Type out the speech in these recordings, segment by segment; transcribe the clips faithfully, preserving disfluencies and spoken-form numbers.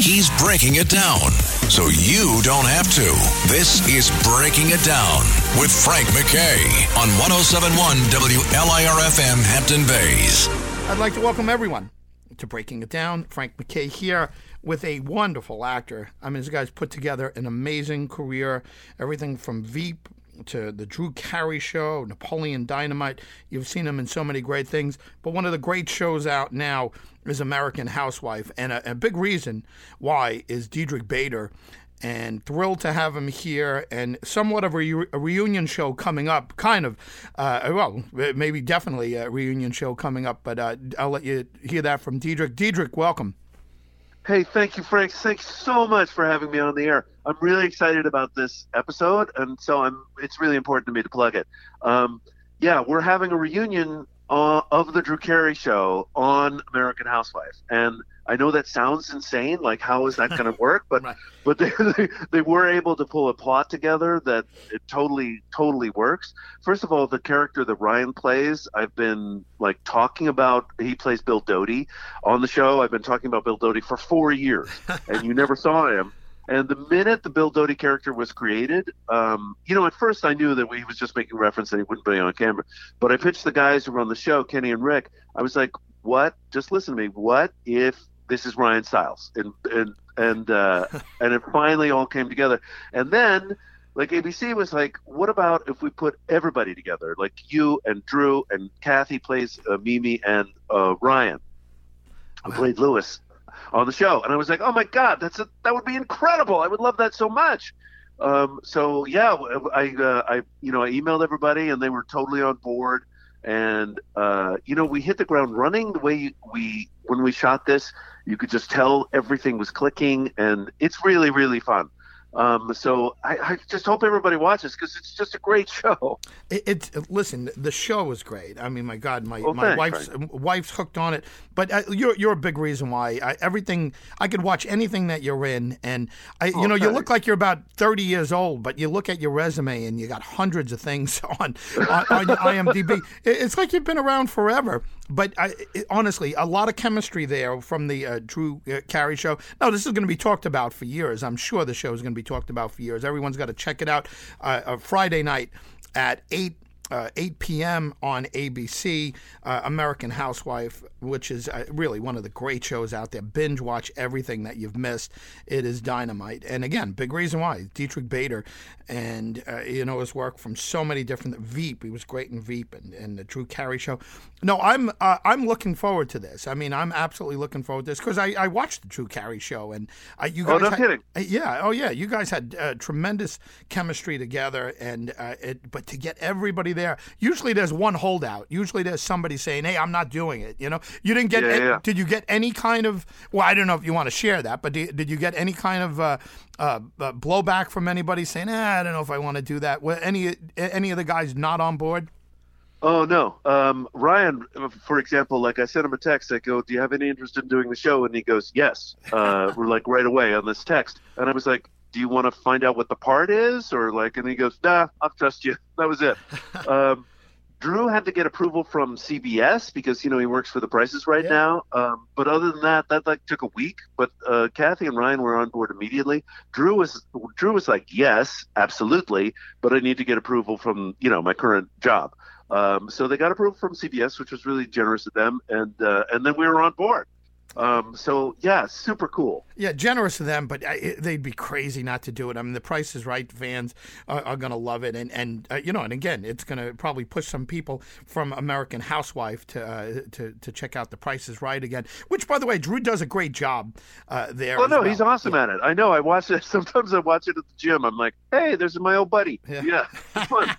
He's breaking it down so you don't have to. This is Breaking It Down with Frank McKay on one oh seven point one W L I R F M Hampton Bays. I'd like to welcome everyone to Breaking It Down. Frank McKay here with a wonderful actor. I mean, this guy's put together an amazing career, everything from Veep to the Drew Carey Show, Napoleon Dynamite. You've seen him in so many great things. But one of the great shows out now is American Housewife. And a, a big reason why is Diedrich Bader. And thrilled to have him here. And somewhat of a, re- a reunion show coming up, kind of. Uh, well, maybe definitely a reunion show coming up. But uh, I'll let you hear that from Diedrich. Diedrich, welcome. Hey, thank you, Frank. Thanks so much for having me on the air. I'm really excited about this episode, and so I'm. It's really important to me to plug it. Um, yeah, we're having a reunion uh, of the Drew Carey Show on American Housewife, and I know that sounds insane. Like, how is that going to work? But right. but they, they they were able to pull a plot together that it totally totally works. First of all, the character that Ryan plays, I've been like talking about. He plays Bill Doty on the show. I've been talking about Bill Doty for four years, and you never saw him. And the minute the Bill Doty character was created, um, you know, at first I knew that he was just making reference that he wouldn't be on camera. But I pitched the guys who run the show, Kenny and Rick. I was like, "What? Just listen to me. What if?" This is Ryan Stiles, and and and uh, and it finally all came together. And then, like, A B C was like, "What about if we put everybody together? Like you and Drew and Kathy plays uh, Mimi and uh, Ryan, who played Lewis on the show." And I was like, "Oh my God, that's a, that would be incredible! I would love that so much." Um, so yeah, I uh, I you know I emailed everybody, and they were totally on board. And uh, you know, we hit the ground running the way we when we shot this. You could just tell everything was clicking, and it's really, really fun. Um, so I, I just hope everybody watches because it's just a great show. It, it listen, the show is great. I mean, my God, my, well, my thanks, wife's Frank. wife's hooked on it. But uh, you're you're a big reason why I, everything. I could watch anything that you're in, and I, oh, you know, thanks. You look like you're about thirty years old, but you look at your resume and you got hundreds of things on on, on IMDb. It's like you've been around forever. But I, it, honestly, a lot of chemistry there from the uh, Drew uh, Carey Show. No, this is going to be talked about for years. I'm sure the show is going to be talked about for years. Everyone's got to check it out. Uh, uh, Friday night at eight p.m. on A B C, uh, American Housewife, which is uh, really one of the great shows out there. Binge watch everything that you've missed. It is dynamite. And again, big reason why, Diedrich Bader and, uh, you know, his work from so many different, Veep, he was great in Veep and, and the Drew Carey Show. No, I'm uh, I'm looking forward to this. I mean, I'm absolutely looking forward to this because I, I watched the Drew Carey Show and uh, you guys. Oh, no had, kidding. Yeah, oh yeah, you guys had uh, tremendous chemistry together and uh, it, but to get everybody there. Usually there's one holdout. Usually there's somebody saying, "Hey, I'm not doing it." You know, you didn't get. Yeah, any, yeah. Did you get any kind of? Well, I don't know if you want to share that, but did, did you get any kind of uh, uh, uh, blowback from anybody saying, "Ah, I don't know if I want to do that"? Were any any of the guys not on board? Oh no, um, Ryan, for example, like I sent him a text. I go, "Do you have any interest in doing the show?" And he goes, "Yes." Uh, we're like right away on this text, and I was like, "Do you want to find out what the part is?" Or like, and he goes, "Nah, I'll trust you." That was it. um, Drew had to get approval from C B S because, you know, he works for The Price Is Right yeah. now. Um, but other than that, that like took a week. But uh, Kathy and Ryan were on board immediately. Drew was Drew was like, "Yes, absolutely. But I need to get approval from, you know, my current job." Um, so they got approval from C B S, which was really generous of them. And uh, and then we were on board. Um, so, yeah, super cool. Yeah, generous of them, but I, they'd be crazy not to do it. I mean, The Price Is Right fans are, are going to love it. And, and uh, you know, and again, it's going to probably push some people from American Housewife to, uh, to to check out The Price Is Right again, which, by the way, Drew does a great job uh, there. Oh, no, well. He's awesome yeah. at it. I know. I watch it. Sometimes I watch it at the gym. I'm like, hey, there's my old buddy. Yeah. yeah it's fun.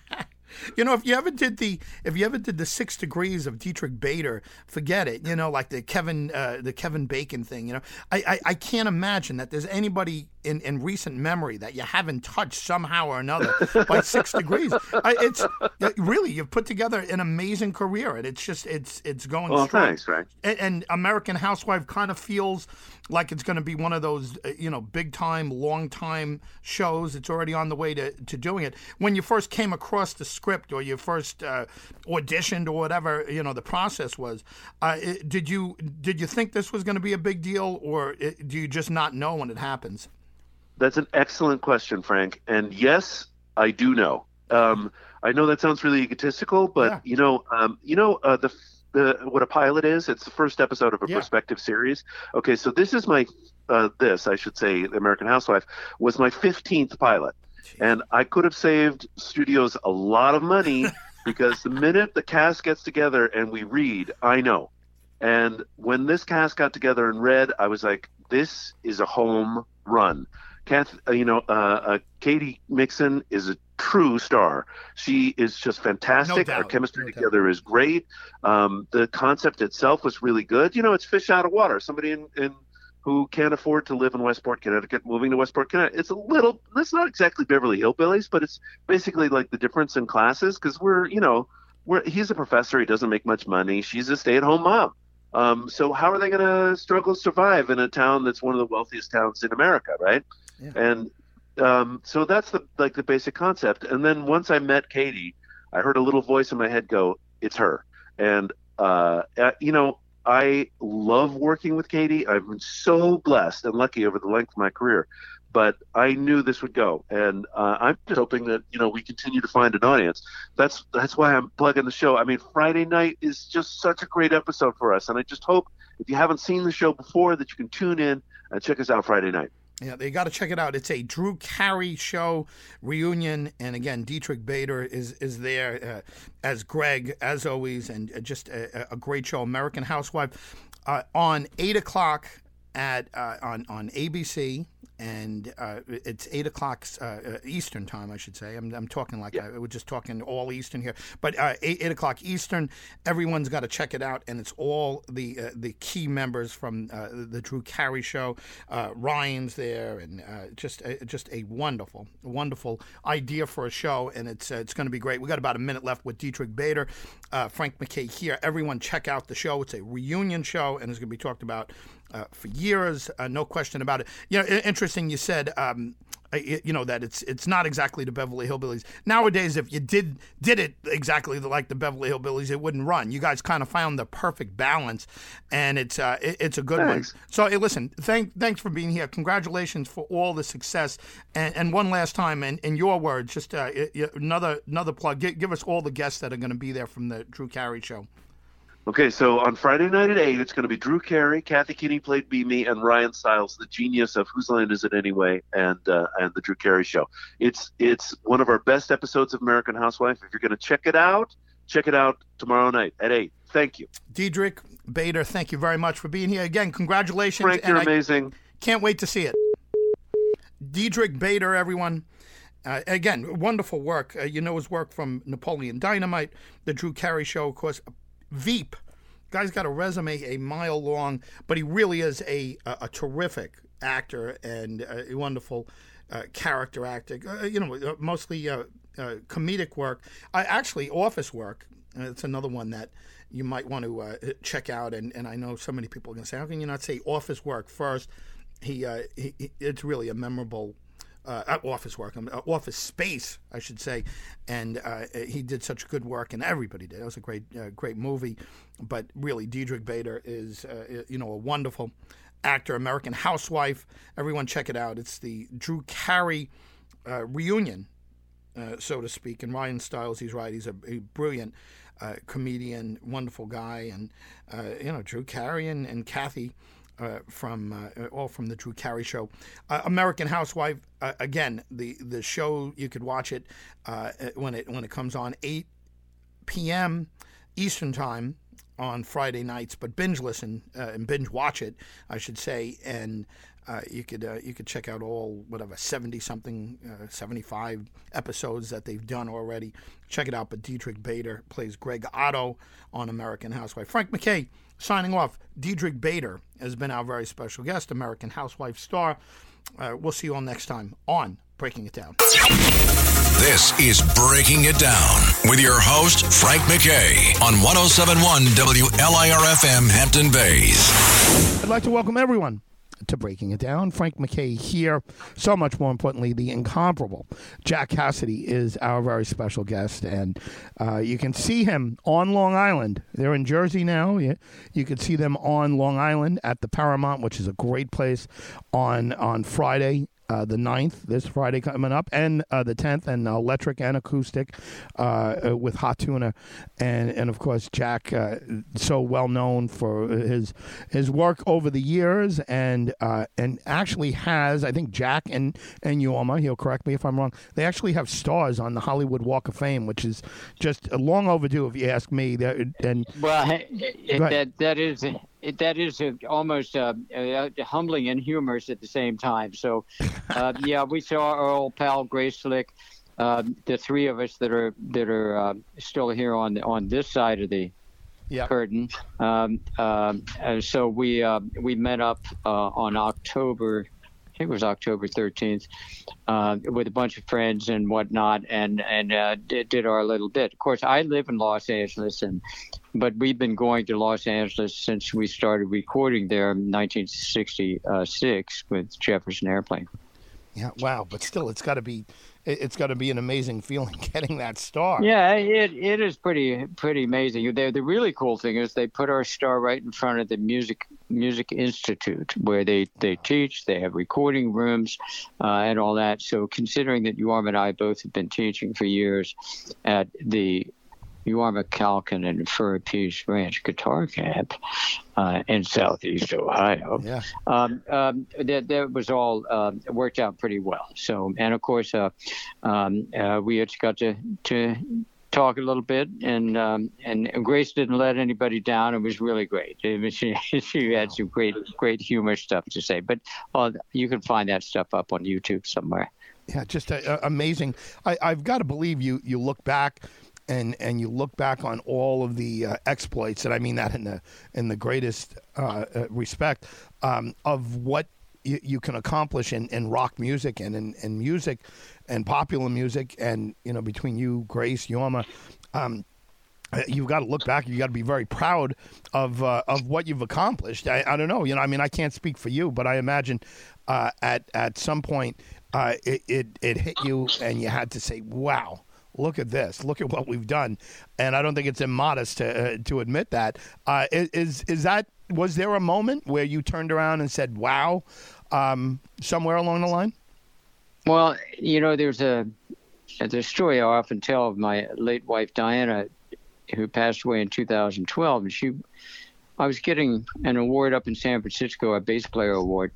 You know, if you ever did the if you ever did the six degrees of Diedrich Bader, forget it. You know, like the Kevin uh, the Kevin Bacon thing. You know, I, I, I can't imagine that there's anybody in, in recent memory that you haven't touched somehow or another by six degrees. I, it's it, really you've put together an amazing career, and it's just it's it's going. Well, straight. Thanks, right? And, and American Housewife kind of feels like it's going to be one of those uh, you know big time, long time shows. It's already on the way to, to doing it. When you first came across the script or you first uh, auditioned or whatever, you know, the process was. Uh, it, did you did you think this was going to be a big deal, or it, do you just not know when it happens? That's an excellent question, Frank. And yes, I do know. Um, I know that sounds really egotistical, but yeah. you know, um, you know uh, the the what a pilot is. It's the first episode of a yeah. prospective series. Okay, so this is my uh, this I should say, The American Housewife was my fifteenth pilot, Jeez. and I could have saved studios a lot of money because the minute the cast gets together and we read, I know. And when this cast got together and read, I was like, this is a home run. Kath, you know, uh, uh, Katie Mixon is a true star. She is just fantastic. No Our chemistry no together doubt. is great. Um, the concept itself was really good. You know, it's fish out of water. Somebody in, in who can't afford to live in Westport, Connecticut, moving to Westport, Connecticut. It's a little, that's not exactly Beverly Hillbillies, but it's basically like the difference in classes because we're, you know, we're, he's a professor. He doesn't make much money. She's a stay-at-home mom. Um, so how are they going to struggle to survive in a town that's one of the wealthiest towns in America, right? Yeah. And um, so that's the like the basic concept. And then once I met Katie, I heard a little voice in my head go, "It's her." And uh, uh, you know, I love working with Katie. I've been so blessed and lucky over the length of my career. But I knew this would go, and uh, I'm just hoping that you know we continue to find an audience. That's that's why I'm plugging the show. I mean, Friday night is just such a great episode for us, and I just hope if you haven't seen the show before that you can tune in and check us out Friday night. Yeah, they got to check it out. It's a Drew Carey show reunion, and again, Diedrich Bader is is there uh, as Greg, as always, and uh, just a, a great show. American Housewife uh, on eight o'clock at uh, on on A B C. And uh, it's eight o'clock uh, Eastern time, I should say. I'm, I'm talking like yeah. I, we're just talking all Eastern here. But uh, eight o'clock Eastern, everyone's got to check it out. And it's all the uh, the key members from uh, the Drew Carey show. Uh, Ryan's there. And uh, just, uh, just a wonderful, wonderful idea for a show. And it's uh, it's going to be great. We got about a minute left with Diedrich Bader, uh, Frank McKay here. Everyone check out the show. It's a reunion show, and it's going to be talked about Uh, for years, uh, no question about it. You know, interesting. You said, um, you know, that it's it's not exactly the Beverly Hillbillies. Nowadays, if you did did it exactly like the Beverly Hillbillies, it wouldn't run. You guys kind of found the perfect balance, and it's uh, it, it's a good thanks. one. So, hey, listen, thank thanks for being here. Congratulations for all the success. And, and one last time, and in your words, just uh, another another plug. Give, give us all the guests that are going to be there from the Drew Carey show. Okay, so on Friday night at eight, it's going to be Drew Carey, Kathy Kinney played Be Me, and Ryan Stiles, the genius of Whose Line Is It Anyway, and uh, and the Drew Carey Show. It's it's one of our best episodes of American Housewife. If you're going to check it out, check it out tomorrow night at eight. Thank you. Diedrich Bader, thank you very much for being here. Again, congratulations. Frank, you're and amazing. I can't wait to see it. Diedrich Bader, everyone. Uh, again, wonderful work. Uh, you know his work from Napoleon Dynamite, the Drew Carey Show, of course, Veep. Guy's got a resume a mile long, but he really is a a, a terrific actor and a wonderful uh, character actor. Uh, you know, mostly uh, uh, comedic work. Uh, actually, Office work. Uh, it's another one that you might want to uh, check out. And, and I know so many people are going to say, how can you not say Office work first? He, uh, he, he it's really a memorable Uh, office work, uh, office space, I should say, and uh, he did such good work, and everybody did. It was a great, uh, great movie, but really, Diedrich Bader is, uh, you know, a wonderful actor. American Housewife, everyone check it out. It's the Drew Carey uh, reunion, uh, so to speak. And Ryan Stiles, he's right. He's a, a brilliant uh, comedian, wonderful guy, and uh, you know, Drew Carey and, and Kathy. Uh, from uh, all from the Drew Carey show, uh, American Housewife. Uh, again, the, the show you could watch it uh, when it when it comes on eight p.m. Eastern time on Friday nights. But binge listen uh, and binge watch it, I should say. And uh, you could uh, you could check out all whatever seventy something, uh, seventy five episodes that they've done already. Check it out. But Diedrich Bader plays Greg Otto on American Housewife. Frank McKay. Signing off, Diedrich Bader has been our very special guest, American Housewife star. Uh, we'll see you all next time on Breaking It Down. This is Breaking It Down with your host, Frank McKay, on one oh seven point one W L I R F M Hampton Bays. I'd like to welcome everyone to breaking it down. Frank McKay here. So much more importantly, the incomparable Jack Casady is our very special guest, and uh, you can see him on Long Island. They're in Jersey now. You, you can see them on Long Island at the Paramount, which is a great place, on, on Friday. Uh, the ninth, this Friday coming up, and uh, the tenth, and electric and acoustic uh, with Hot Tuna. And, and of course, Jack, uh, so well known for his his work over the years, and uh, and actually has, I think Jack and, and Jorma, he'll correct me if I'm wrong, they actually have stars on the Hollywood Walk of Fame, which is just long overdue, if you ask me. And Well, it, it, that that is... It, that is a, almost uh, uh, humbling and humorous at the same time. So, uh, yeah, we saw our old pal Grace Slick, uh, the three of us that are that are uh, still here on on this side of the yep. curtain. Um, uh, and so we uh, we met up uh, on October, I think it was October thirteenth, uh, with a bunch of friends and whatnot, and and uh, did, did our little bit. Of course, I live in Los Angeles, and. But we've been going to Los Angeles since we started recording there in nineteen sixty-six with Jefferson Airplane. Yeah, wow! But still, it's got to be, it's got to be an amazing feeling getting that star. Yeah, it it is pretty pretty amazing. The, the really cool thing is they put our star right in front of the music music institute where they, they teach. They have recording rooms uh, and all that. So considering that Jorma and I both have been teaching for years at the Jorma Kaukonen and Fur Peace Ranch guitar camp uh, in Southeast Ohio. Yeah. Um, um, that, that was all uh, worked out pretty well. So, and of course, uh, um, uh, we just got to, to talk a little bit, and, um, and Grace didn't let anybody down. It was really great. It was, she she had some great great humor stuff to say. But uh, you can find that stuff up on YouTube somewhere. Yeah, just a, a amazing. I, I've got to believe you. You look back. And and you look back on all of the uh, exploits, and I mean that in the in the greatest uh, respect, um, of what you, you can accomplish in, in rock music and in, in music and popular music, and you know between you, Grace, Jorma, um, you've got to look back. You've got to be very proud of uh, of what you've accomplished. I, I don't know, you know, I mean, I can't speak for you, but I imagine uh, at at some point uh, it, it it hit you, and you had to say, wow. Look at this. Look at what we've done, and I don't think it's immodest to uh, to admit that. Uh, is is that was there a moment where you turned around and said, "Wow," um, somewhere along the line? Well, you know, there's a there's a story I often tell of my late wife Diana, who passed away in two thousand twelve, and she, I was getting an award up in San Francisco, a bass player award,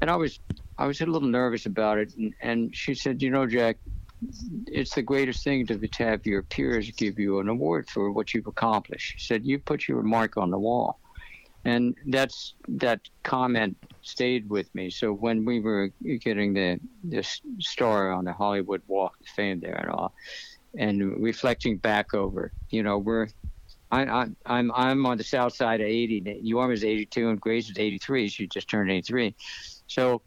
and I was I was a little nervous about it, and, and she said, "You know, Jack, it's the greatest thing to have your peers give you an award for what you've accomplished." She said, "You put your mark on the wall." And that's that comment stayed with me. So when we were getting the, the star on the Hollywood Walk of Fame there and all, and reflecting back over, you know, we're I, I, I'm I'm on the south side of eighty. Jorma's eighty-two and Grace is eighty-three. She just turned eighty-three. So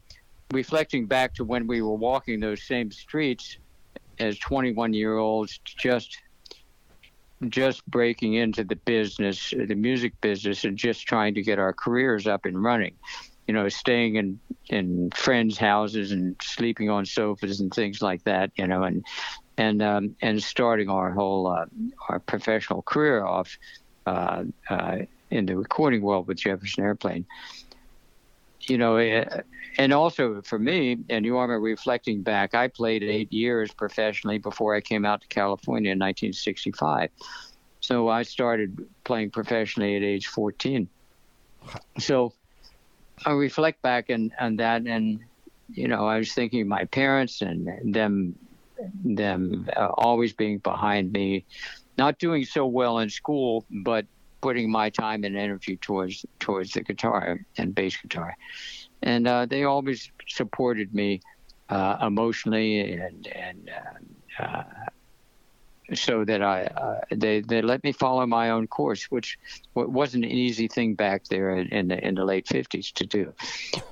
reflecting back to when we were walking those same streets as twenty-one-year-olds just just breaking into the business, the music business, and just trying to get our careers up and running. You know, staying in, in friends' houses and sleeping on sofas and things like that, you know, and and um, and starting our whole uh, our professional career off uh, uh, in the recording world with Jefferson Airplane. You know, and also for me, and you are reflecting back, I played eight years professionally before I came out to California in nineteen sixty-five. So I started playing professionally at age fourteen. So I reflect back on, on that, and, you know, I was thinking of my parents and them, them uh, always being behind me, not doing so well in school, but putting my time and energy towards towards the guitar and bass guitar, and uh, they always supported me uh, emotionally and and uh, uh, so that I uh, they they let me follow my own course, which wasn't an easy thing back there in the in the late fifties to do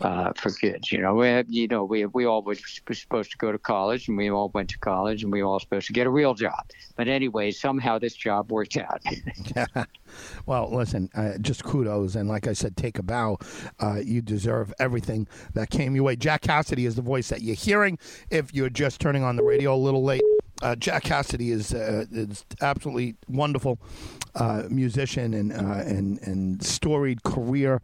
uh, for kids. You know, we had, you know we we all were supposed to go to college, and we all went to college, and we were all supposed to get a real job. But anyway, somehow this job worked out. Well, listen, uh, just kudos, and like I said, take a bow. Uh, you deserve everything that came your way. Jack Casady is the voice that you're hearing if you're just turning on the radio a little late. Uh, Jack Casady is uh, is absolutely wonderful uh, musician and, uh, and and storied career.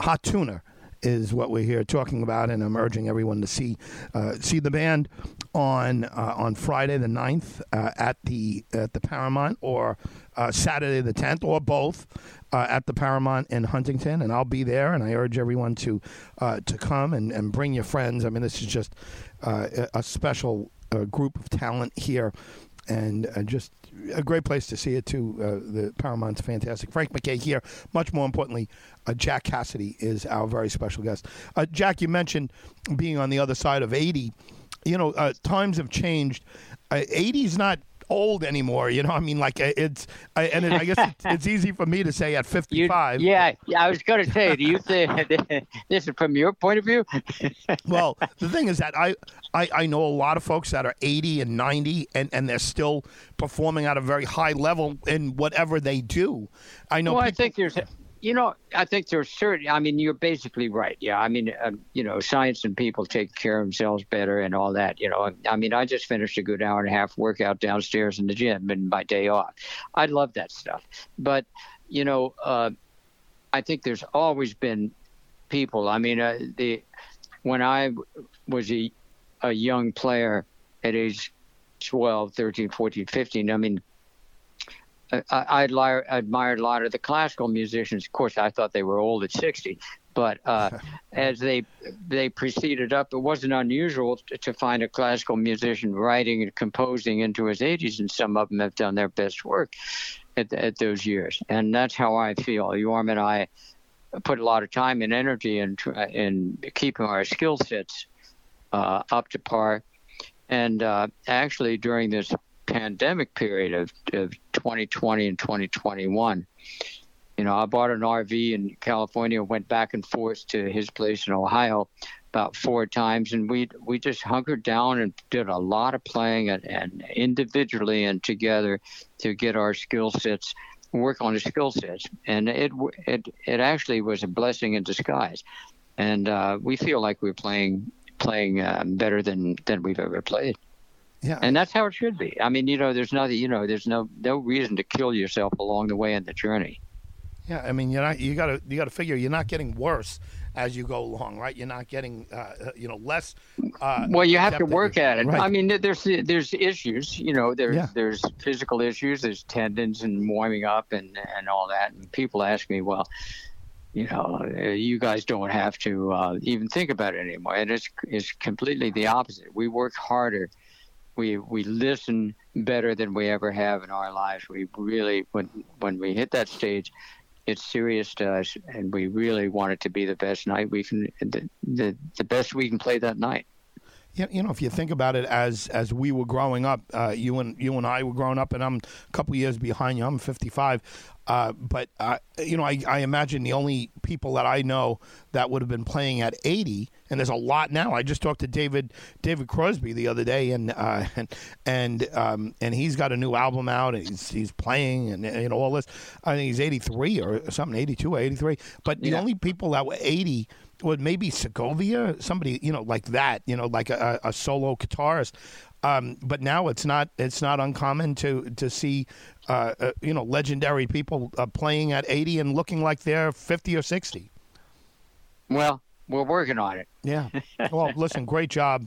Hot Tuna is what we're here talking about, and I'm urging everyone to see uh, see the band on uh, on Friday the ninth uh, at the at the Paramount, or uh, Saturday the tenth, or both uh, at the Paramount in Huntington. And I'll be there, and I urge everyone to uh, to come and, and bring your friends. I mean, this is just uh, a special a group of talent here, and uh, just a great place to see it too. Uh, the Paramount's fantastic. Frank McKay here. Much more importantly, uh, Jack Casady is our very special guest. Uh, Jack, you mentioned being on the other side of eighty. You know, uh, times have changed. Uh, eighty's not old anymore. You know, I mean, like it's. I, and it, I guess it's, it's easy for me to say at fifty-five. You, yeah, yeah, I was going to say. Do you think this is from your point of view? Well, the thing is that I, I, I know a lot of folks that are eighty and ninety, and, and they're still performing at a very high level in whatever they do. I know. Well, people- I think there's. You know, I think there's certain. I mean, you're basically right. Yeah, I mean, uh, you know, science and people take care of themselves better and all that. You know, I mean, I just finished a good hour and a half workout downstairs in the gym in my day off. I love that stuff. But, you know, uh, I think there's always been people. I mean, uh, the when I was a, a young player at age twelve, thirteen, fourteen, fifteen, I mean, I, I admired a lot of the classical musicians. Of course, I thought they were old at sixty, but uh, as they they proceeded up, it wasn't unusual to, to find a classical musician writing and composing into his eighties, and some of them have done their best work at, at those years. And that's how I feel. Jorm and I put a lot of time and energy in, in keeping our skill sets uh, up to par. And uh, actually, during this pandemic period of, of twenty twenty and twenty twenty-one, you know, I bought an R V in California, went back and forth to his place in Ohio about four times, and we we just hunkered down and did a lot of playing and, and individually and together to get our skill sets, work on the skill sets, and it it it actually was a blessing in disguise, and uh, we feel like we're playing playing uh, better than than we've ever played. Yeah. And that's how it should be. I mean, you know, there's nothing, you know, there's no no reason to kill yourself along the way in the journey. Yeah, I mean, you're not, you got to you got to figure you're not getting worse as you go along, right? You're not getting, uh, you know, less. Uh, well, you have to work at it. Right. I mean, there's there's issues, you know, there's yeah. there's physical issues, there's tendons and warming up and, and all that. And people ask me, well, you know, you guys don't have to uh, even think about it anymore. And it's it's completely the opposite. We work harder. We we listen better than we ever have in our lives. We really, when when we hit that stage, it's serious to us, and we really want it to be the best night we can, the the, the best we can play that night. Yeah, you know, if you think about it, as as we were growing up, uh, you and you and I were growing up, and I'm a couple of years behind you. I'm fifty-five, uh, but uh, you know, I, I imagine the only people that I know that would have been playing at eighty, and there's a lot now. I just talked to David David Crosby the other day, and uh, and and, um, and he's got a new album out, and he's he's playing, and you know all this. I think he's eighty-three or something, eighty-two, eighty-three. But the yeah. only people that were eighty. Well, maybe Segovia, somebody, you know, like that, you know, like a, a solo guitarist. Um, but now it's not it's not uncommon to to see, uh, uh, you know, legendary people uh, playing at eighty and looking like they're fifty or sixty. Well, we're working on it. Yeah. Well, listen, great job.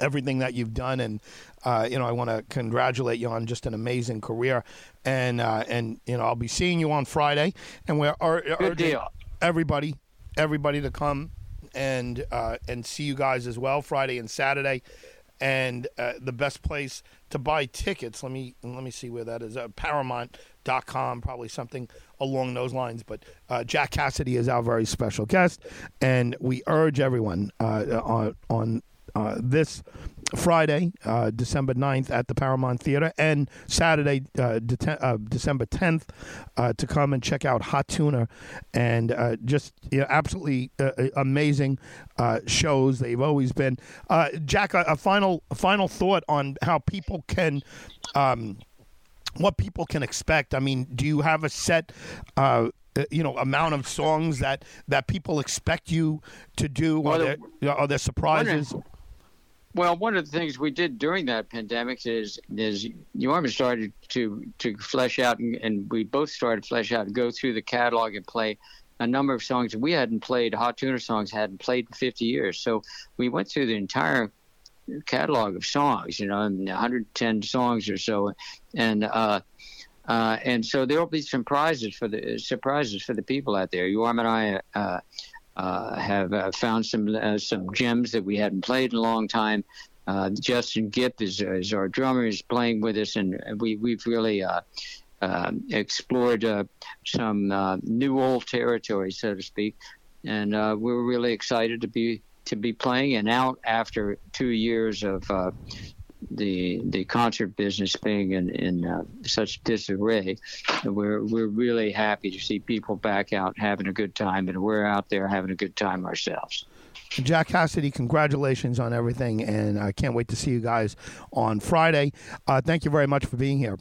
Everything that you've done, and uh, you know, I want to congratulate you on just an amazing career. And, uh, and you know, I'll be seeing you on Friday. And we're ur- Good urging deal. everybody. everybody to come and uh, and see you guys as well Friday and Saturday. And uh, the best place to buy tickets, let me let me see where that is, uh, paramount dot com, probably something along those lines. But uh, Jack Casady is our very special guest, and we urge everyone uh, on, on uh, this Friday, uh, December ninth at the Paramount Theater, and Saturday, uh, de- uh, December tenth, uh, to come and check out Hot Tuna. And uh, just you know, absolutely uh, amazing uh, shows. They've always been. Uh, Jack, a, a final a final thought on how people can... Um, what people can expect. I mean, do you have a set, uh, you know, amount of songs that, that people expect you to do? Well, are, there, the, are there surprises? One of, well, one of the things we did during that pandemic is is Jorma started to, to flesh out, and, and we both started to flesh out and go through the catalog and play a number of songs that we hadn't played, Hot Tuna songs hadn't played in fifty years. So we went through the entire catalog of songs, you know, one hundred ten songs or so, and uh, uh, and so there will be some prizes for the surprises for the people out there. Jorma and I uh, uh, have uh, found some uh, some gems that we hadn't played in a long time. Uh, Justin Gipp is, is our drummer, is playing with us, and we we've really uh, uh, explored uh, some uh, new old territory, so to speak, and uh, we're really excited to be. to be playing and out after two years of uh, the the concert business being in, in uh, such disarray. We're we're really happy to see people back out having a good time, and we're out there having a good time ourselves. Jack Casady, congratulations on everything, and I can't wait to see you guys on Friday. Uh, thank you very much for being here.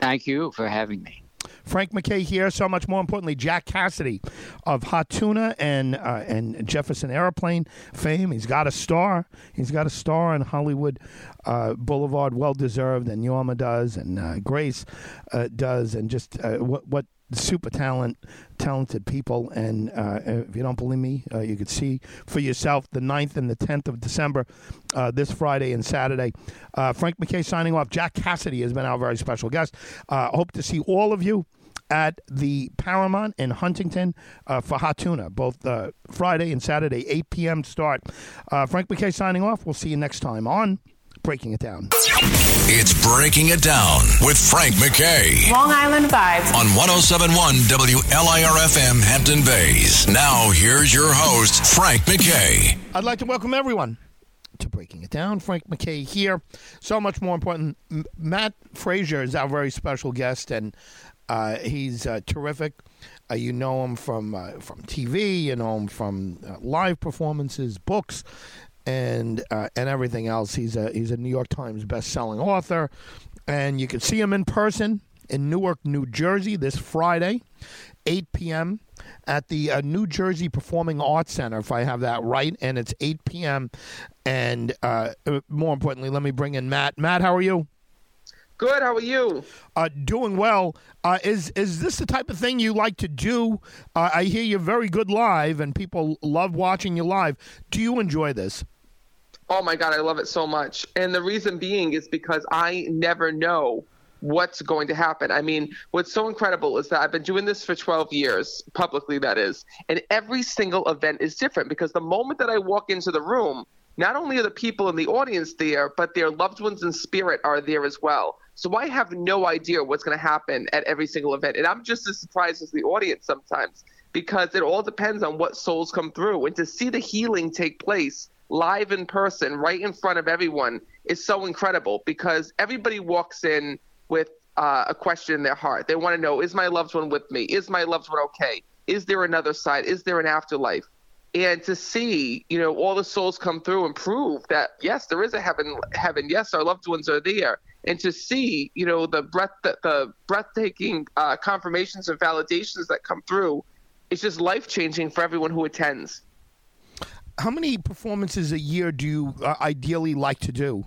Thank you for having me. Frank McKay here. So much more importantly, Jack Casady of Hot Tuna and uh, and Jefferson Airplane fame. He's got a star. He's got a star in Hollywood uh, Boulevard, well deserved. And Jorma does, and uh, Grace uh, does, and just uh, what what super talent, talented people. And uh, if you don't believe me, uh, you could see for yourself the ninth and the tenth of December, uh, this Friday and Saturday. Uh, Frank McKay signing off. Jack Casady has been our very special guest. Uh, hope to see all of you at the Paramount in Huntington uh, for Hot Tuna, both uh, Friday and Saturday, eight p.m. start. Uh, Frank McKay signing off. We'll see you next time on Breaking It Down. It's Breaking It Down with Frank McKay. Long Island Vibes. On one oh seven point one W L I R F M Hampton Bays. Now here's your host, Frank McKay. I'd like to welcome everyone to Breaking It Down. Frank McKay here. So much more important, M- Matt Fraser is our very special guest, and uh, he's uh, terrific. Uh, you know him from, uh, from T V, you know him from uh, live performances, books, and uh, and everything else. He's a he's a New York Times best-selling author, and you can see him in person in Newark, New Jersey this Friday, eight p.m. at the uh, New Jersey Performing Arts Center, if I have that right, and it's eight p.m. And uh, more importantly, let me bring in Matt. Matt, how are you? Good. How are you? Uh, doing well. Uh, is is this the type of thing you like to do? Uh, I hear you're very good live, and people love watching you live. Do you enjoy this? Oh, my God, I love it so much. And the reason being is because I never know what's going to happen. I mean, what's so incredible is that I've been doing this for twelve years, publicly that is, and every single event is different because the moment that I walk into the room, not only are the people in the audience there, but their loved ones in spirit are there as well. So I have no idea what's going to happen at every single event. And I'm just as surprised as the audience sometimes because it all depends on what souls come through. And to see the healing take place live in person, right in front of everyone, is so incredible because everybody walks in with uh, a question in their heart. They want to know, is my loved one with me? Is my loved one okay? Is there another side? Is there an afterlife? And to see, you know, all the souls come through and prove that, yes, there is a heaven, heaven. Yes, our loved ones are there. And to see, you know, the breath, the, the breathtaking uh, confirmations and validations that come through, it's just life-changing for everyone who attends. How many performances a year do you uh, ideally like to do?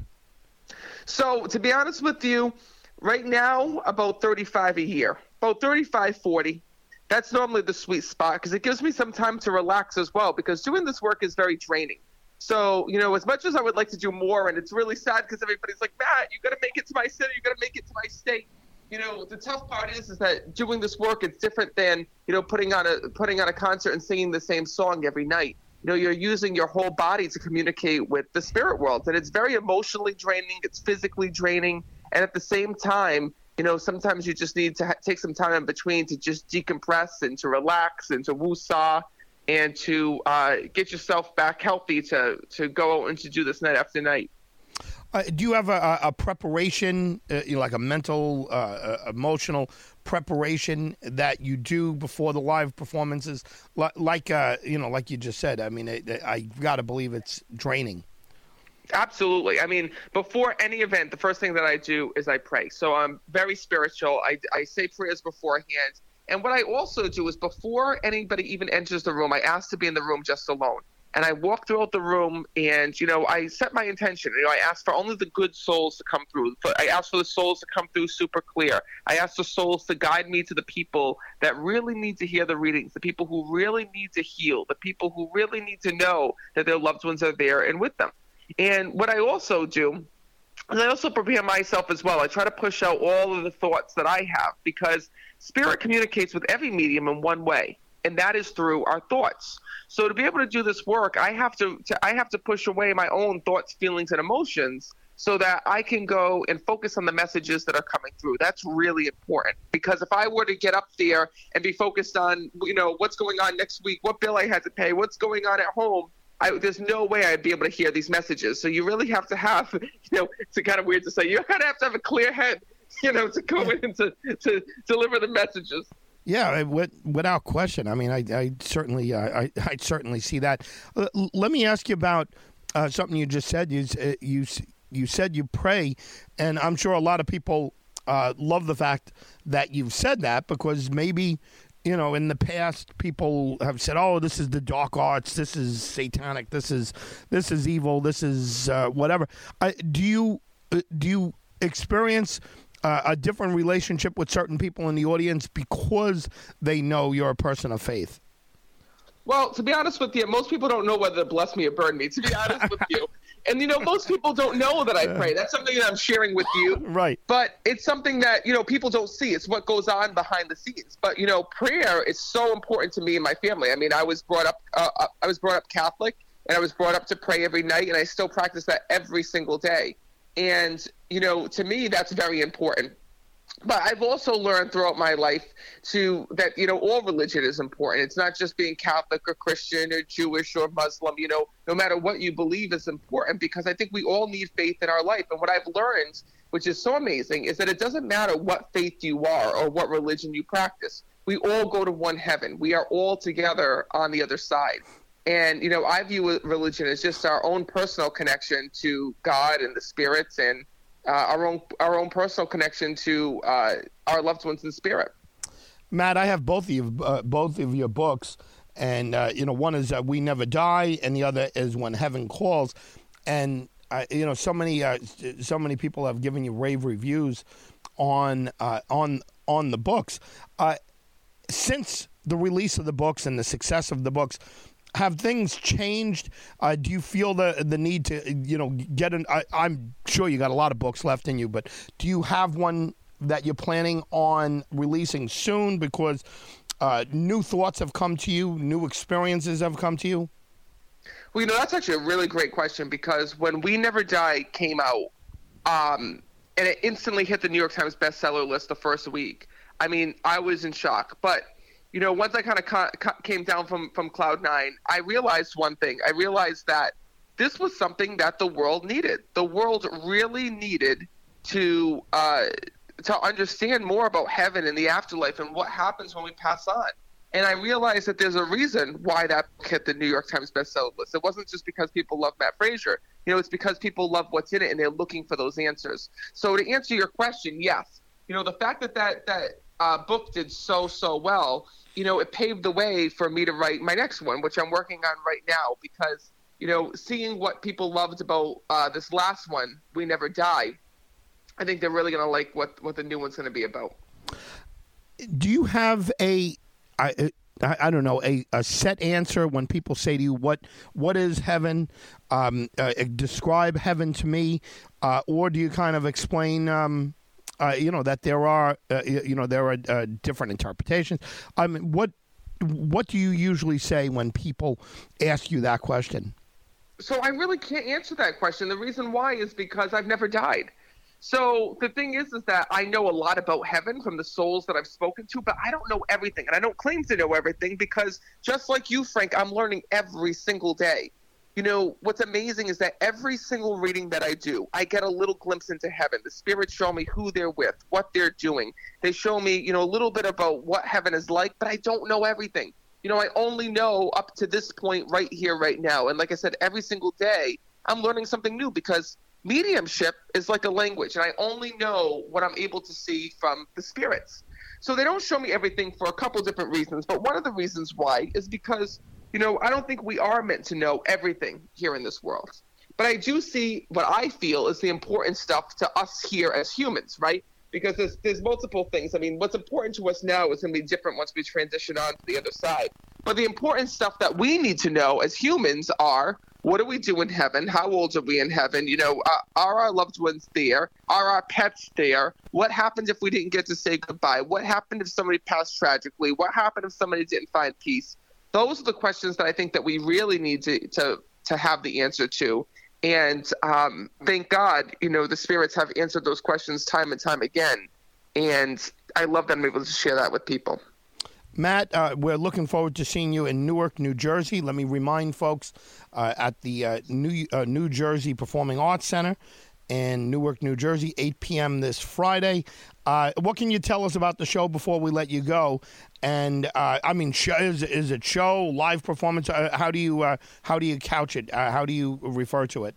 So, to be honest with you, right now, about thirty-five a year. About thirty-five, forty. That's normally the sweet spot because it gives me some time to relax as well because doing this work is very draining. So, you know, as much as I would like to do more, and it's really sad because everybody's like, Matt, you got to make it to my city. You got to make it to my state. You know, the tough part is is that doing this work, it's different than, you know, putting on a putting on a concert and singing the same song every night. You know, you're using your whole body to communicate with the spirit world. And it's very emotionally draining. It's physically draining. And at the same time, you know, sometimes you just need to ha- take some time in between to just decompress and to relax and to woosah and to uh, get yourself back healthy to, to go out and to do this night after night. Uh, do you have a, a preparation, uh, you know, like a mental, uh, emotional preparation that you do before the live performances? L- like, uh, you know, like you just said, I mean, it, it, I got to believe it's draining. Absolutely. I mean, before any event, the first thing that I do is I pray. So I'm very spiritual. I, I say prayers beforehand. And what I also do is before anybody even enters the room, I ask to be in the room just alone. And I walk throughout the room and, you know, I set my intention. You know, I ask for only the good souls to come through. I ask for the souls to come through super clear. I ask the souls to guide me to the people that really need to hear the readings, the people who really need to heal, the people who really need to know that their loved ones are there and with them. And what I also do is I also prepare myself as well. I try to push out all of the thoughts that I have, because spirit communicates with every medium in one way, and that is through our thoughts. So to be able to do this work, I have to, to I have to push away my own thoughts, feelings, and emotions so that I can go and focus on the messages that are coming through. That's really important, because if I were to get up there and be focused on, you know, what's going on next week, what bill I had to pay, what's going on at home, I, there's no way I'd be able to hear these messages. So you really have to have, you know, it's kind of weird to say, you kind of have to have a clear head, you know, to go in and to, to deliver the messages. Yeah, without question. I mean, I, I certainly, I, I certainly see that. Let me ask you about uh, something you just said. You, you, you said you pray, and I'm sure a lot of people uh, love the fact that you've said that, because maybe, you know, in the past, people have said, "Oh, this is the dark arts. This is satanic. This is this is evil. This is uh, whatever." Uh, do you uh, do you experience uh, a different relationship with certain people in the audience because they know you're a person of faith? Well, to be honest with you, most people don't know whether to bless me or burn me, to be honest with you. And, you know, most people don't know that I pray. That's something that I'm sharing with you. Right. But it's something that, you know, people don't see. It's what goes on behind the scenes. But, you know, prayer is so important to me and my family. I mean, I was brought up uh, I was brought up Catholic, and I was brought up to pray every night, and I still practice that every single day. And, you know, to me, that's very important. But I've also learned throughout my life to that, you know, all religion is important. It's not just being Catholic or Christian or Jewish or Muslim. You know, no matter what you believe is important, because I think we all need faith in our life. And what I've learned, which is so amazing, is that it doesn't matter what faith you are or what religion you practice. We all go to one heaven. We are all together on the other side. And, you know, I view religion as just our own personal connection to God and the spirits, and Uh, our own our own personal connection to uh, our loved ones in spirit. Matt, I have both of you, uh, both of your books, and uh, you know, one is uh, "We Never Die," and the other is "When Heaven Calls." And uh, you know, so many uh, so many people have given you rave reviews on uh, on on the books. Uh, since the release of the books and the success of the books, have things changed? Uh, do you feel the the need to, you know, get an? I, I'm sure you got a lot of books left in you, but do you have one that you're planning on releasing soon? Because uh, new thoughts have come to you, new experiences have come to you. Well, you know, that's actually a really great question, because when "We Never Die" came out, um, and it instantly hit the New York Times bestseller list the first week. I mean, I was in shock, but. You know, once I kind of ca- ca- came down from, from cloud nine, I realized one thing. I realized that this was something that the world needed. The world really needed to uh, to understand more about heaven and the afterlife and what happens when we pass on. And I realized that there's a reason why that hit the New York Times bestseller list. It wasn't just because people love Matt Fraser. You know, it's because people love what's in it, and they're looking for those answers. So to answer your question, yes. You know, the fact that that, that uh, book did so, so well – you know, it paved the way for me to write my next one, which I'm working on right now, because, you know, seeing what people loved about uh, this last one, "We Never Die," I think they're really going to like what, what the new one's going to be about. Do you have a, I, I, I don't know, a, a set answer when people say to you, what what is heaven? Um, uh, describe heaven to me. Uh, or do you kind of explain... Um, Uh, you know, that there are, uh, you know, there are uh, different interpretations. I mean, what what do you usually say when people ask you that question? So I really can't answer that question. The reason why is because I've never died. So the thing is, is that I know a lot about heaven from the souls that I've spoken to, but I don't know everything. And I don't claim to know everything because just like you, Frank, I'm learning every single day. You know, what's amazing is that every single reading that I do, I get a little glimpse into heaven. The spirits show me who they're with, what they're doing. They show me, you know, a little bit about what heaven is like, but I don't know everything. You know, I only know up to this point right here, right now. And like I said, every single day I'm learning something new because mediumship is like a language, and I only know what I'm able to see from the spirits. So they don't show me everything for a couple different reasons. But one of the reasons why is because you know, I don't think we are meant to know everything here in this world. But I do see what I feel is the important stuff to us here as humans, right? Because there's, there's multiple things. I mean, what's important to us now is going to be different once we transition on to the other side. But the important stuff that we need to know as humans are, what do we do in heaven? How old are we in heaven? You know, uh, are our loved ones there? Are our pets there? What happened if we didn't get to say goodbye? What happened if somebody passed tragically? What happened if somebody didn't find peace? Those are the questions that I think that we really need to to, to have the answer to. And um, thank God, you know, the spirits have answered those questions time and time again. And I love that I'm able to share that with people. Matt, uh, we're looking forward to seeing you in Newark, New Jersey. Let me remind folks uh, at the uh, New, uh, New Jersey Performing Arts Center in Newark, New Jersey, eight p.m. this Friday. Uh, what can you tell us about the show before we let you go? And uh, I mean, sh- is is it show, live performance? Uh, how do you uh, how do you couch it? Uh, how do you refer to it?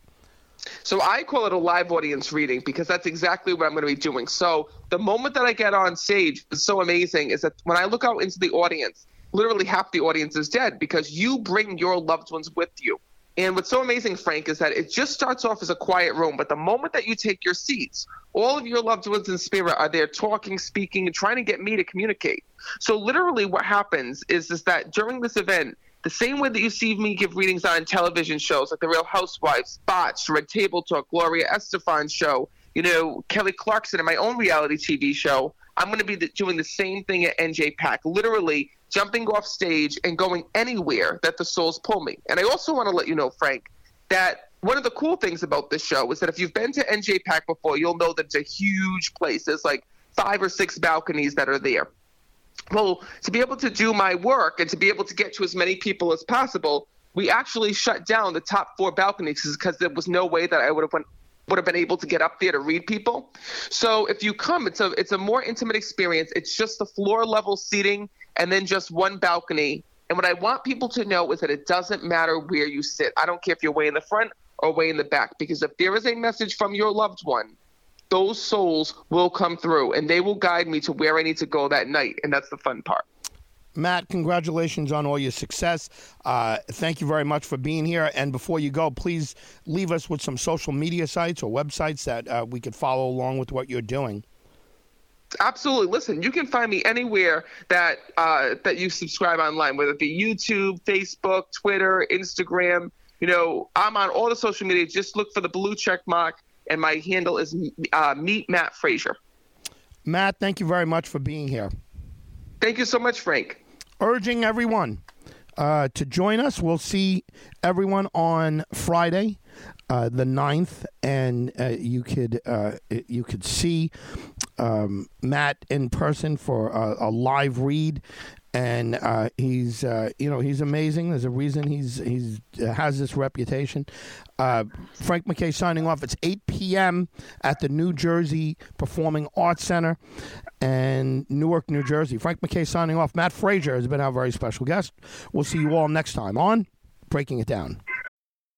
So I call it a live audience reading because that's exactly what I'm going to be doing. So the moment that I get on stage, it's so amazing is that when I look out into the audience, literally half the audience is dead because you bring your loved ones with you. And what's so amazing, Frank, is that it just starts off as a quiet room. But the moment that you take your seats, all of your loved ones in spirit are there talking, speaking, and trying to get me to communicate. So literally what happens is, is that during this event, the same way that you see me give readings on television shows like The Real Housewives, Botched, Red Table Talk, Gloria Estefan's show, you know, Kelly Clarkson and my own reality T V show, I'm going to be doing the same thing at N J PAC, literally jumping off stage and going anywhere that the souls pull me. And I also want to let you know, Frank, that one of the cool things about this show is that if you've been to N J PAC before, you'll know that it's a huge place. There's like five or six balconies that are there. Well, to be able to do my work and to be able to get to as many people as possible, we actually shut down the top four balconies because there was no way that I would have went would have been able to get up there to read people. So if you come, it's a it's a more intimate experience. It's just the floor level seating and then just one balcony. And what I want people to know is that it doesn't matter where you sit. I don't care if you're way in the front or way in the back, because if there is a message from your loved one, those souls will come through and they will guide me to where I need to go that night. And that's the fun part. Matt, congratulations on all your success. Uh, thank you very much for being here. And before you go, please leave us with some social media sites or websites that uh, we could follow along with what you're doing. Absolutely. Listen, you can find me anywhere that uh, that you subscribe online, whether it be YouTube, Facebook, Twitter, Instagram. You know, I'm on all the social media. Just look for the blue check mark, and my handle is uh, Meet Matt Fraser. Matt, thank you very much for being here. Thank you so much, Frank. Urging everyone uh, to join us. We'll see everyone on Friday, uh, the ninth, and uh, you could uh, you could see um, Matt in person for a, a live read, and uh, he's uh, you know he's amazing. There's a reason he's he's uh, has this reputation. Uh, Frank McKay signing off. It's eight p.m. at the New Jersey Performing Arts Center in Newark, New Jersey. Frank McKay signing off. Matt Fraser has been our very special guest. We'll see you all next time on Breaking It Down.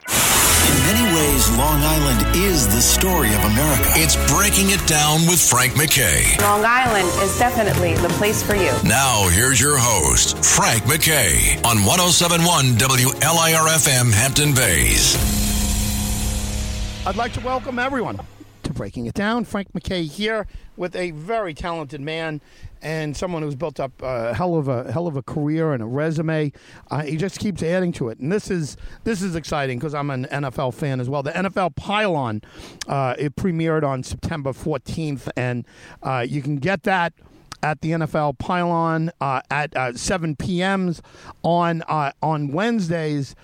In many ways, Long Island is the story of America. It's Breaking It Down with Frank McKay. Long Island is definitely the place for you. Now, here's your host, Frank McKay, on one oh seven point one W L I R F M Hampton Bays. I'd like to welcome everyone to breaking it down. Frank McKay here with a very talented man and someone who's built up a hell of a hell of a career and a resume. Uh, he just keeps adding to it, and this is this is exciting because I'm an N F L fan as well. The N F L Pylon, uh, it premiered on September fourteenth, and uh, you can get that at the N F L Pylon uh, at uh, seven p.m. on uh, on Wednesdays.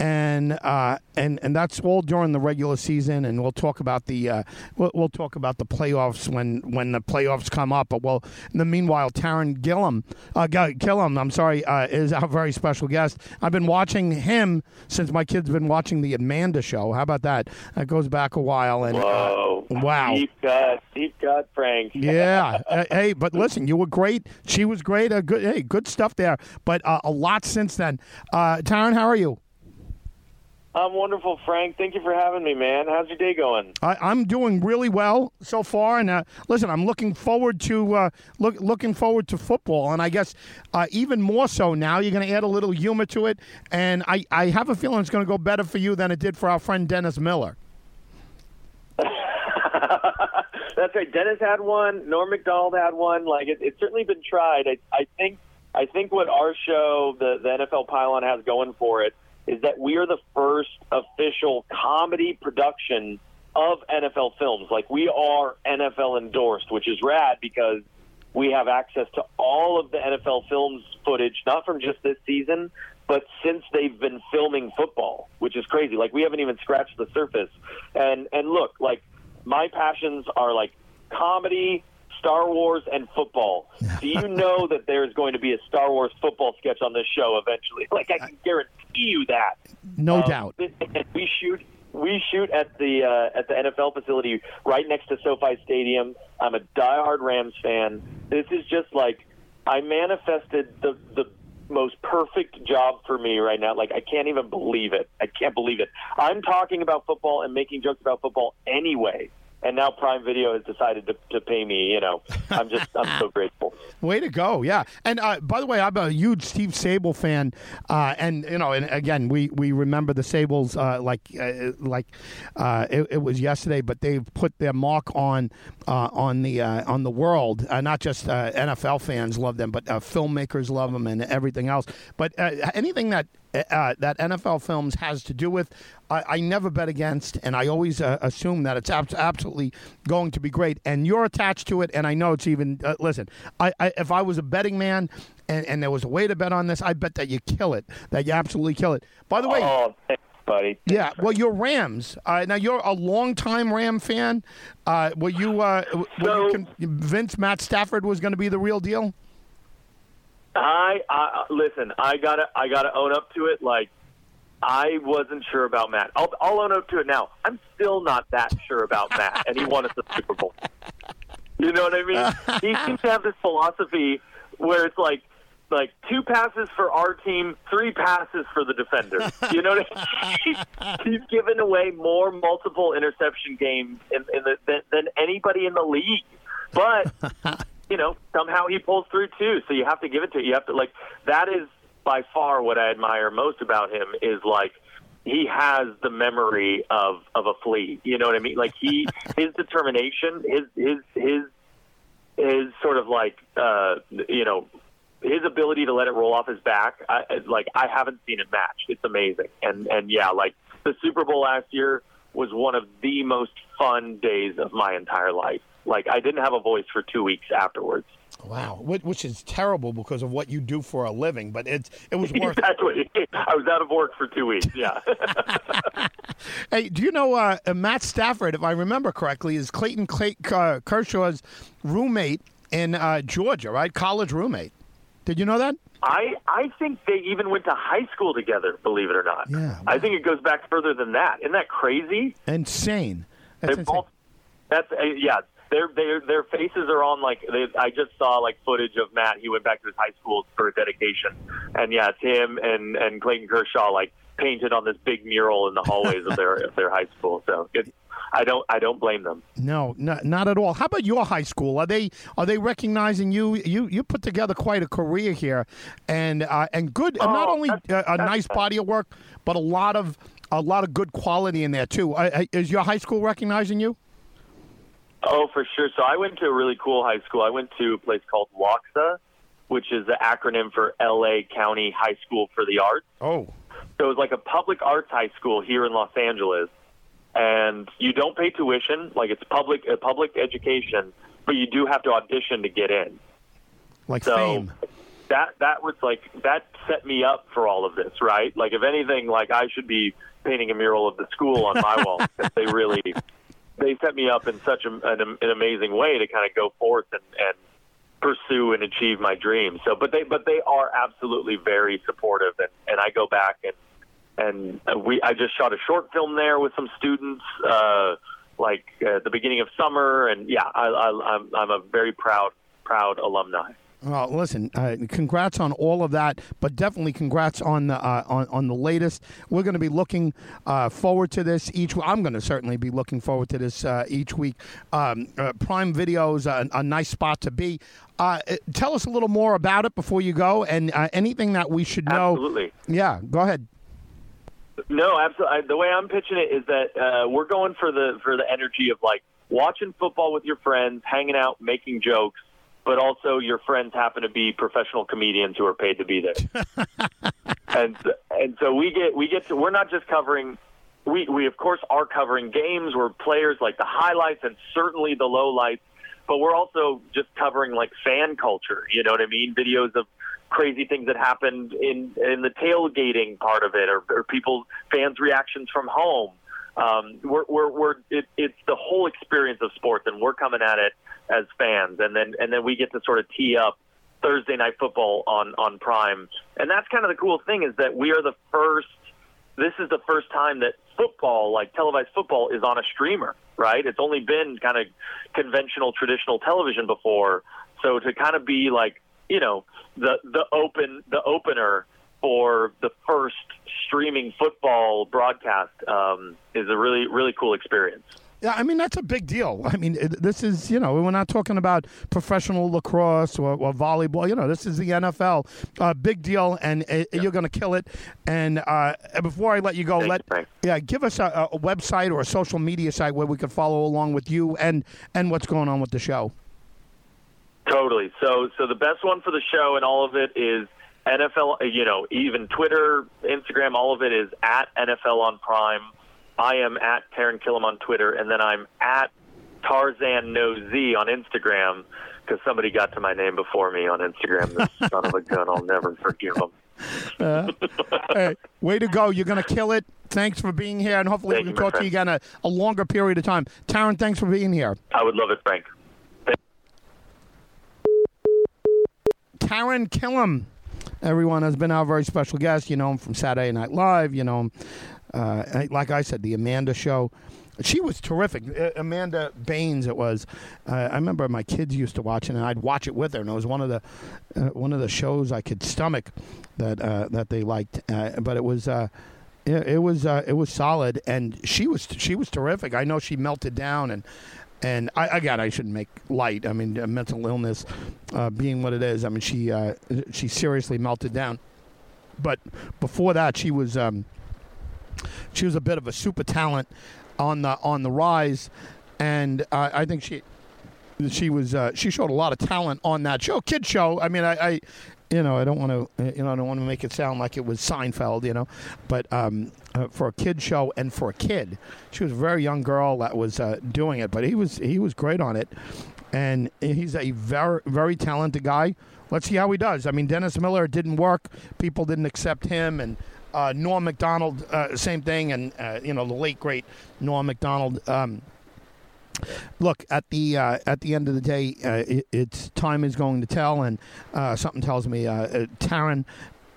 And uh, and and that's all during the regular season, and we'll talk about the uh, we'll, we'll talk about the playoffs when, when the playoffs come up. But well, in the meanwhile, Taran Killam, uh, Killam, I'm sorry, uh, is our very special guest. I've been watching him since my kids been watching the Amanda Show. How about that? That goes back a while. And whoa, uh, wow, deep cut, deep cut, Frank. Yeah, uh, hey, but listen, you were great. She was great. Uh, good, hey, good stuff there. But uh, a lot since then. Uh, Taran, how are you? I'm wonderful, Frank. Thank you for having me, man. How's your day going? I, I'm doing really well so far, and uh, listen, I'm looking forward to uh, look, looking forward to football, and I guess uh, even more so now. You're going to add a little humor to it, and I, I have a feeling it's going to go better for you than it did for our friend Dennis Miller. That's right. Dennis had one. Norm McDonald had one. Like it, it's certainly been tried. I, I think I think what our show, the, the N F L Pylon, has going for it is that we are the first official comedy production of N F L films. Like, we are N F L endorsed, which is rad because we have access to all of the N F L films footage, not from just this season, but since they've been filming football, which is crazy. Like, we haven't even scratched the surface. And and look, like, my passions are, like, comedy, Star Wars, and football. Do you know that there's going to be a Star Wars football sketch on this show eventually? Like, I can guarantee you that. No um, doubt. We shoot we shoot at the uh, at the N F L facility right next to SoFi Stadium. I'm a diehard Rams fan. This is just like, I manifested the, the most perfect job for me right now. Like, I can't even believe it. I can't believe it. I'm talking about football and making jokes about football anyway. And now Prime Video has decided to, to pay me, you know. I'm just, I'm so grateful. Way to go, yeah. And uh, by the way, I'm a huge Steve Sable fan. Uh, and, you know, and again, we, we remember the Sables uh, like uh, like uh, it, it was yesterday, but they've put their mark on uh, on the uh, on the world. Uh, not just uh, N F L fans love them, but uh, filmmakers love them and everything else. But uh, anything that Uh, that N F L films has to do with, I, I never bet against, and I always uh, assume that it's ab- absolutely going to be great. And you're attached to it, and I know it's even, uh, listen, I, I, if I was a betting man and, and there was a way to bet on this, I bet that you kill it, that you absolutely kill it. By the way... Oh. Buddy. Yeah, well, you're Rams. Uh, now, you're a longtime Ram fan. Uh, were you, uh, were so, you convinced Matt Stafford was going to be the real deal? I, I listen. I gotta. I gotta own up to it. Like, I wasn't sure about Matt. I'll, I'll own up to it now. I'm still not that sure about Matt, and he won us the Super Bowl. You know what I mean? He seems to have this philosophy where it's like, like two passes for our team, three passes for the defender. You know what I mean? He's given away more multiple interception games in, in the, than, than anybody in the league, but. You know, somehow he pulls through too. So you have to give it to you. You have to, like, that is by far what I admire most about him is, like, he has the memory of, of a flea. You know what I mean? Like, he, his determination, his, his, his, his sort of like, uh, you know, his ability to let it roll off his back. I, like, I haven't seen it matched. It's amazing. And, and yeah, like the Super Bowl last year was one of the most fun days of my entire life. Like, I didn't have a voice for two weeks afterwards. Wow, which is terrible because of what you do for a living, but it, it was worth it. Exactly. I was out of work for two weeks, yeah. Hey, do you know uh, Matt Stafford, if I remember correctly, is Clayton Clay- uh, Kershaw's roommate in uh, Georgia, right? College roommate. Did you know that? I, I think they even went to high school together, believe it or not. Yeah, wow. I think it goes back further than that. Isn't that crazy? Insane. That's insane. Both, that's, uh, yeah. Their, their their faces are on, like, they, I just saw, like, footage of Matt. He went back to his high school for a dedication. And, yeah, it's him and, and Clayton Kershaw, like, painted on this big mural in the hallways of their of their high school. So it's, I don't I don't blame them. No, no, not at all. How about your high school? Are they are they recognizing you? You you put together quite a career here, and uh, and good. Oh, and not only that's, a, a that's, nice body of work, but a lot of a lot of good quality in there too. Is your high school recognizing you? Oh, for sure. So I went to a really cool high school. I went to a place called LACHSA, which is the acronym for L A County High School for the Arts. Oh. So it was like a public arts high school here in Los Angeles. And you don't pay tuition, like it's public uh, public education, but you do have to audition to get in. Like so Fame. That that was like that set me up for all of this, right? Like if anything, like I should be painting a mural of the school on my wall. They really they set me up in such a, an, an amazing way to kind of go forth and, and pursue and achieve my dreams. So, but they but they are absolutely very supportive, and, and I go back and. And we, I just shot a short film there with some students, uh, like uh, at the beginning of summer. And yeah, I, I, I'm, I'm a very proud, proud alumni. Well, listen, uh, congrats on all of that, but definitely congrats on the uh, on, on the latest. We're going to be looking uh, forward to this each week. I'm going to certainly be looking forward to this uh, each week. Um, uh, Prime Video is a, a nice spot to be. Uh, tell us a little more about it before you go, and uh, anything that we should know. Absolutely. Yeah, go ahead. No, absolutely. I, the way I'm pitching it is that uh, we're going for the for the energy of like watching football with your friends, hanging out, making jokes, but also your friends happen to be professional comedians who are paid to be there. and and so we get we get to we're not just covering we we of course are covering games, we're players like the highlights and certainly the lowlights, but we're also just covering like fan culture. You know what I mean? Videos of crazy things that happened in in the tailgating part of it, or, or people fans' reactions from home. Um, we're we're, we're it, it's the whole experience of sports, and we're coming at it as fans, and then and then we get to sort of tee up Thursday Night Football on on Prime, and that's kind of the cool thing is that we are the first. This is the first time that football, like televised football, is on a streamer. Right? It's only been kind of conventional, traditional television before, so to kind of be like. You know, the the open the opener for the first streaming football broadcast um, is a really, really cool experience. Yeah, I mean, that's a big deal. I mean, it, this is, you know, we're not talking about professional lacrosse or, or volleyball. You know, this is the N F L. Uh, big deal, and uh, yeah. You're going to kill it. And uh, before I let you go, Thanks, let Frank. yeah, give us a, a website or a social media site where we could follow along with you and, and what's going on with the show. Totally. So so the best one for the show and all of it is N F L, you know, even Twitter, Instagram, all of it is at N F L on Prime. I am at Taran Killam on Twitter, and then I'm at Tarzan No Z on Instagram because somebody got to my name before me on Instagram. This son of a gun, I'll never forgive him. Uh, hey, way to go. You're going to kill it. Thanks for being here, and hopefully Thank we can talk friend. to you again a, a longer period of time. Taran, thanks for being here. I would love it, Frank. Taran Killam, everyone, has been our very special guest. You know him from Saturday Night Live. You know him, uh, like I said, the Amanda Show. She was terrific. Uh, Amanda Baines, it was. Uh, I remember my kids used to watch it, and I'd watch it with her. And it was one of the uh, one of the shows I could stomach that uh, that they liked. Uh, but it was. Uh, it, it was uh, it was solid, and she was she was terrific. I know she melted down, and and I, again, I shouldn't make light. I mean, uh, mental illness uh, being what it is. I mean, she uh, she seriously melted down. But before that, she was um, she was a bit of a super talent on the on the rise, and uh, I think she she was uh, she showed a lot of talent on that show, kid show. I mean, I. I You know, I don't want to. You know, I don't want to make it sound like it was Seinfeld. You know, but um, uh, for a kid show and for a kid, she was a very young girl that was uh, doing it. But he was he was great on it, and he's a very very talented guy. Let's see how he does. I mean, Dennis Miller didn't work. People didn't accept him, and uh, Norm Macdonald, uh, same thing. And uh, you know, the late great Norm Macdonald. Um, Look, at the uh, at the end of the day, uh, it, it's time is going to tell, and uh, something tells me uh, uh, Taran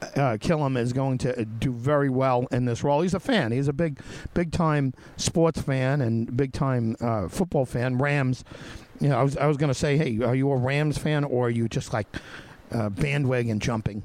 uh, Killam is going to do very well in this role. He's a fan. He's a big, big-time sports fan and big-time uh, football fan. Rams, you know, I was I was going to say, hey, are you a Rams fan, or are you just like uh, bandwagon jumping?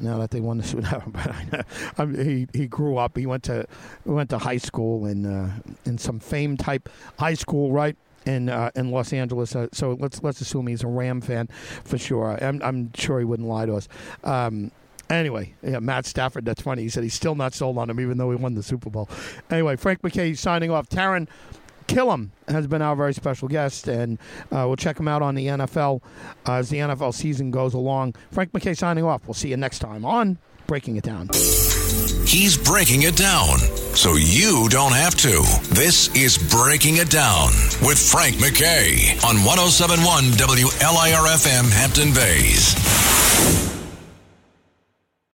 Now that they won the Super Bowl, I mean, he he grew up. He went to went to high school in uh, in some Fame type high school, right? In uh, in Los Angeles. Uh, so let's let's assume he's a Ram fan for sure. I'm I'm sure he wouldn't lie to us. Um, anyway, yeah, Matt Stafford. That's funny. He said he's still not sold on him, even though he won the Super Bowl. Anyway, Frank McKay signing off. Taran Killam has been our very special guest, and uh, we'll check him out on the N F L uh, as the N F L season goes along. Frank McKay signing off. We'll see you next time on Breaking It Down. He's breaking it down, so you don't have to. This is Breaking It Down with Frank McKay on one oh seven point one W L I R F M Hampton Bays.